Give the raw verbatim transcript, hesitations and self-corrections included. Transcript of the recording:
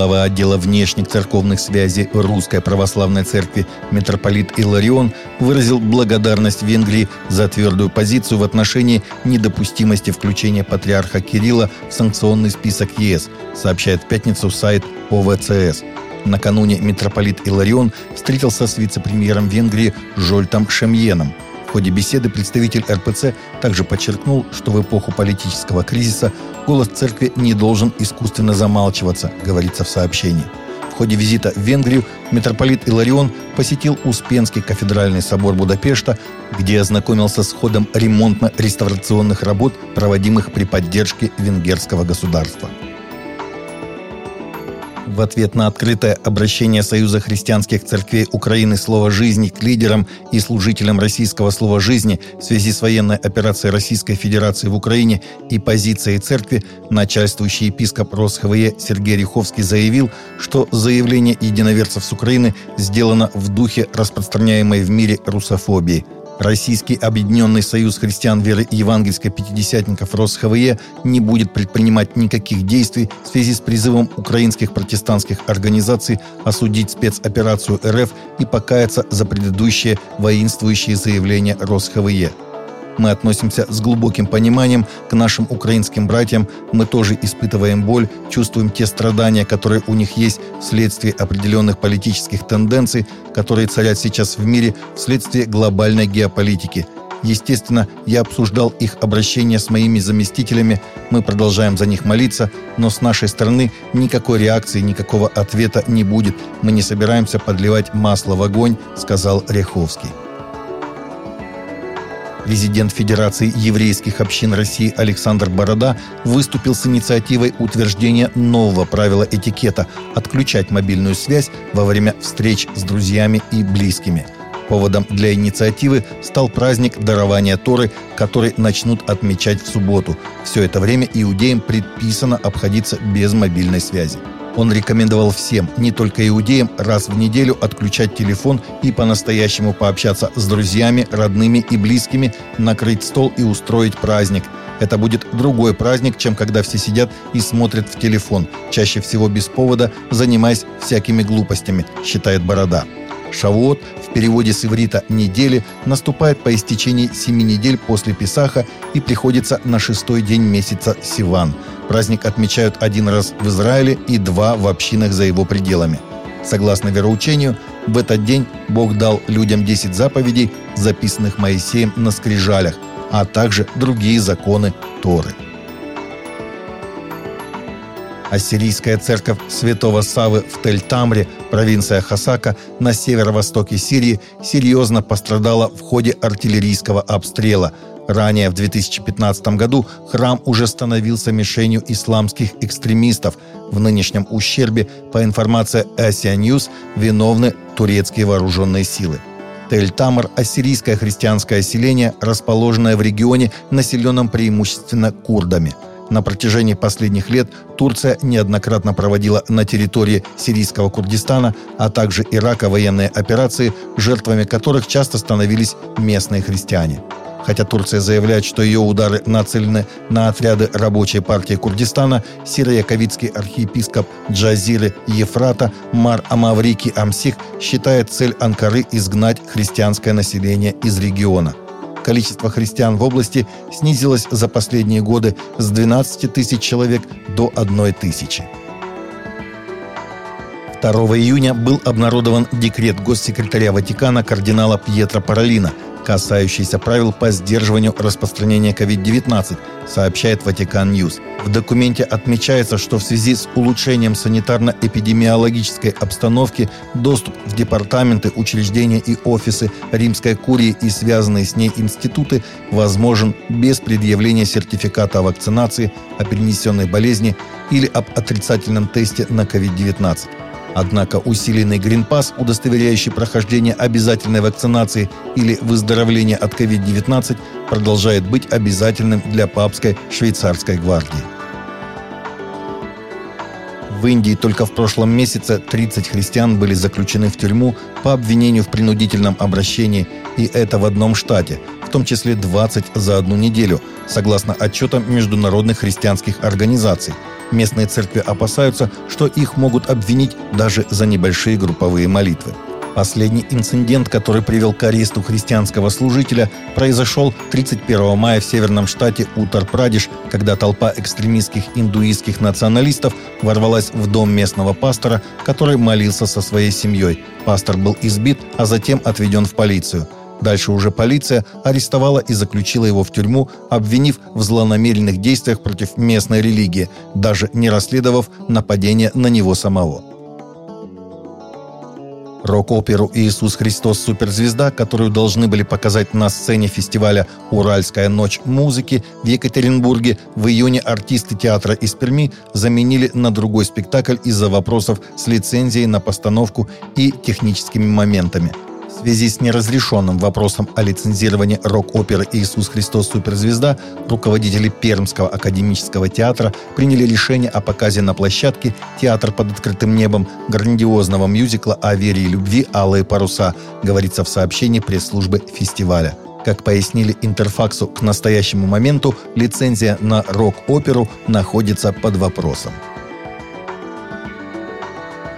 глава отдела внешних церковных связей Русской Православной Церкви митрополит Иларион выразил благодарность Венгрии за твердую позицию в отношении недопустимости включения патриарха Кирилла в санкционный список ЕС, сообщает в пятницу сайт ОВЦС. Накануне митрополит Иларион встретился с вице-премьером Венгрии Жольтом Шемьеном. В ходе беседы представитель эр пэ цэ также подчеркнул, что в эпоху политического кризиса голос церкви не должен искусственно замалчиваться, говорится в сообщении. В ходе визита в Венгрию митрополит Иларион посетил Успенский кафедральный собор Будапешта, где ознакомился с ходом ремонтно-реставрационных работ, проводимых при поддержке венгерского государства. В ответ на открытое обращение Союза христианских церквей Украины «Слово жизни» к лидерам и служителям российского «Слова жизни» в связи с военной операцией Российской Федерации в Украине и позицией церкви, начальствующий епископ РосХВЕ Сергей Ряховский заявил, что заявление единоверцев с Украины сделано в духе распространяемой в мире русофобии. Российский Объединенный Союз христиан веры и евангельской пятидесятников РосХВЕ не будет предпринимать никаких действий в связи с призывом украинских протестантских организаций осудить спецоперацию эр эф и покаяться за предыдущие воинствующие заявления РосХВЕ. Мы относимся с глубоким пониманием к нашим украинским братьям. Мы тоже испытываем боль, чувствуем те страдания, которые у них есть вследствие определенных политических тенденций, которые царят сейчас в мире вследствие глобальной геополитики. Естественно, я обсуждал их обращение с моими заместителями. Мы продолжаем за них молиться, но с нашей стороны никакой реакции, никакого ответа не будет. Мы не собираемся подливать масло в огонь, сказал Ряховский. Президент Федерации еврейских общин России Александр Борода выступил с инициативой утверждения нового правила этикета – отключать мобильную связь во время встреч с друзьями и близкими. Поводом для инициативы стал праздник дарования Торы, который начнут отмечать в субботу. Все это время иудеям предписано обходиться без мобильной связи. Он рекомендовал всем, не только иудеям, раз в неделю отключать телефон и по-настоящему пообщаться с друзьями, родными и близкими, накрыть стол и устроить праздник. Это будет другой праздник, чем когда все сидят и смотрят в телефон, чаще всего без повода, занимаясь всякими глупостями, считает Борода. Шавуот, в переводе с иврита «недели», наступает по истечении семи недель после Песаха и приходится на шестой день месяца Сиван. Праздник отмечают один раз в Израиле и два в общинах за его пределами. Согласно вероучению, в этот день Бог дал людям десять заповедей, записанных Моисеем на скрижалях, а также другие законы Торы. Ассирийская церковь Святого Савы в Тель-Тамре, провинция Хасака, на северо-востоке Сирии, серьезно пострадала в ходе артиллерийского обстрела. Ранее, в две тысячи пятнадцатом году, храм уже становился мишенью исламских экстремистов. В нынешнем ущербе, по информации Asia News, виновны турецкие вооруженные силы. Тель-Тамр – ассирийское христианское селение, расположенное в регионе, населенном преимущественно курдами. На протяжении последних лет Турция неоднократно проводила на территории сирийского Курдистана, а также Ирака военные операции, жертвами которых часто становились местные христиане. Хотя Турция заявляет, что ее удары нацелены на отряды рабочей партии Курдистана, сиро-яковитский архиепископ Джазиры Ефрата Мар Амаврики Амсих считает цель Анкары изгнать христианское население из региона. Количество христиан в области снизилось за последние годы с двенадцати тысяч человек до одной тысячи. второго июня был обнародован декрет госсекретаря Ватикана кардинала Пьетро Паролина, касающийся правил по сдерживанию распространения ковид девятнадцать, сообщает Vatican News. В документе отмечается, что в связи с улучшением санитарно-эпидемиологической обстановки доступ в департаменты, учреждения и офисы Римской курии и связанные с ней институты возможен без предъявления сертификата о вакцинации, о перенесенной болезни или об отрицательном тесте на ковид девятнадцать. Однако усиленный грин-пасс, удостоверяющий прохождение обязательной вакцинации или выздоровления от ковид девятнадцать, продолжает быть обязательным для папской швейцарской гвардии. В Индии только в прошлом месяце тридцать христиан были заключены в тюрьму по обвинению в принудительном обращении, и это в одном штате. в том числе двадцать за одну неделю, согласно отчетам международных христианских организаций. Местные церкви опасаются, что их могут обвинить даже за небольшие групповые молитвы. Последний инцидент, который привел к аресту христианского служителя, произошел тридцать первого мая в северном штате Уттар-Прадеш, когда толпа экстремистских индуистских националистов ворвалась в дом местного пастора, который молился со своей семьей. Пастор был избит, а затем отведен в полицию. Дальше уже полиция арестовала и заключила его в тюрьму, обвинив в злонамеренных действиях против местной религии, даже не расследовав нападение на него самого. Рок-оперу «Иисус Христос. Суперзвезда», которую должны были показать на сцене фестиваля «Уральская ночь музыки» в Екатеринбурге, в июне артисты театра из Перми заменили на другой спектакль из-за вопросов с лицензией на постановку и техническими моментами. В связи с неразрешенным вопросом о лицензировании рок-оперы «Иисус Христос. Суперзвезда» руководители Пермского академического театра приняли решение о показе на площадке «Театр под открытым небом» грандиозного мюзикла о вере и любви «Алые паруса», говорится в сообщении пресс-службы фестиваля. Как пояснили Интерфаксу, к настоящему моменту лицензия на рок-оперу находится под вопросом.